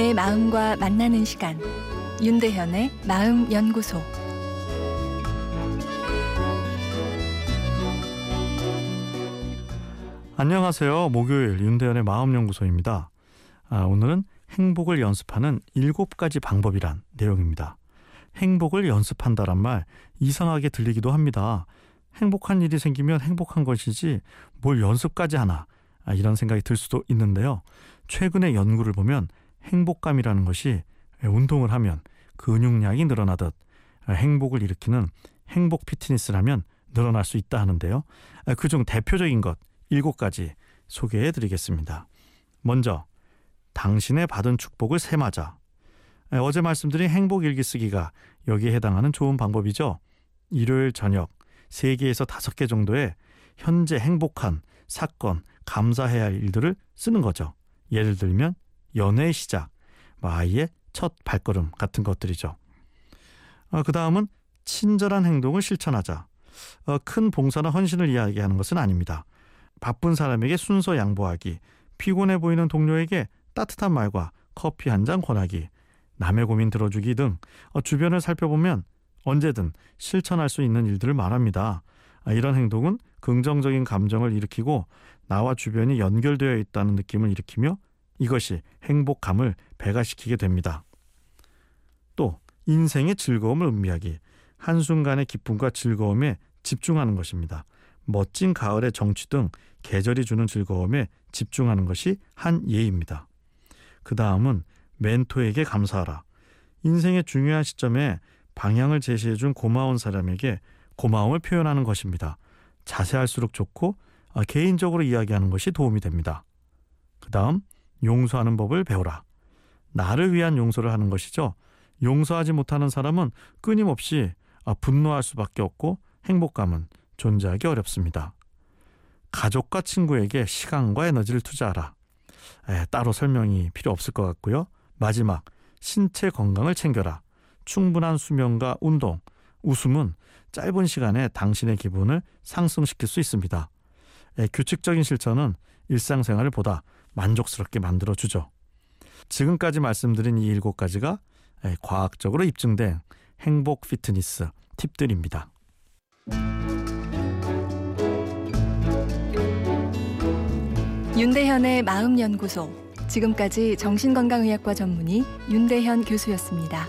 내 마음과 만나는 시간, 윤대현의 마음연구소. 안녕하세요. 목요일 윤대현의 마음연구소입니다. 오늘은 행복을 연습하는 7가지 방법이란 내용입니다. 행복을 연습한다란 말 이상하게 들리기도 합니다. 행복한 일이 생기면 행복한 것이지 뭘 연습까지 하나, 이런 생각이 들 수도 있는데요. 최근의 연구를 보면 행복감이라는 것이 운동을 하면 근육량이 늘어나듯 행복을 일으키는 행복 피트니스라면 늘어날 수 있다 하는데요. 그중 대표적인 것 7가지 소개해 드리겠습니다. 먼저, 당신의 받은 축복을 세마자. 어제 말씀드린 행복 일기 쓰기가 여기에 해당하는 좋은 방법이죠. 일요일 저녁 3개에서 5개 정도의 현재 행복한 사건, 감사해야 할 일들을 쓰는 거죠. 예를 들면 연애의 시작, 아이의 첫 발걸음 같은 것들이죠. 그 다음은 친절한 행동을 실천하자. 큰 봉사나 헌신을 이야기하는 것은 아닙니다. 바쁜 사람에게 순서 양보하기, 피곤해 보이는 동료에게 따뜻한 말과 커피 한 잔 권하기, 남의 고민 들어주기 등 주변을 살펴보면 언제든 실천할 수 있는 일들을 말합니다. 이런 행동은 긍정적인 감정을 일으키고 나와 주변이 연결되어 있다는 느낌을 일으키며 이것이 행복감을 배가시키게 됩니다. 또 인생의 즐거움을 음미하기, 한순간의 기쁨과 즐거움에 집중하는 것입니다. 멋진 가을의 정취 등 계절이 주는 즐거움에 집중하는 것이 한 예입니다. 그 다음은 멘토에게 감사하라. 인생의 중요한 시점에 방향을 제시해준 고마운 사람에게 고마움을 표현하는 것입니다. 자세할수록 좋고 개인적으로 이야기하는 것이 도움이 됩니다. 그 다음, 용서하는 법을 배워라. 나를 위한 용서를 하는 것이죠. 용서하지 못하는 사람은 끊임없이 분노할 수밖에 없고 행복감은 존재하기 어렵습니다. 가족과 친구에게 시간과 에너지를 투자하라. 따로 설명이 필요 없을 것 같고요. 마지막, 신체 건강을 챙겨라. 충분한 수면과 운동, 웃음은 짧은 시간에 당신의 기분을 상승시킬 수 있습니다. 규칙적인 실천은 일상생활을 보다 만족스럽게 만들어주죠. 지금까지 말씀드린 이 7가지가 과학적으로 입증된 행복 피트니스 팁들입니다. 윤대현의 마음연구소, 지금까지 정신건강의학과 전문의 윤대현 교수였습니다.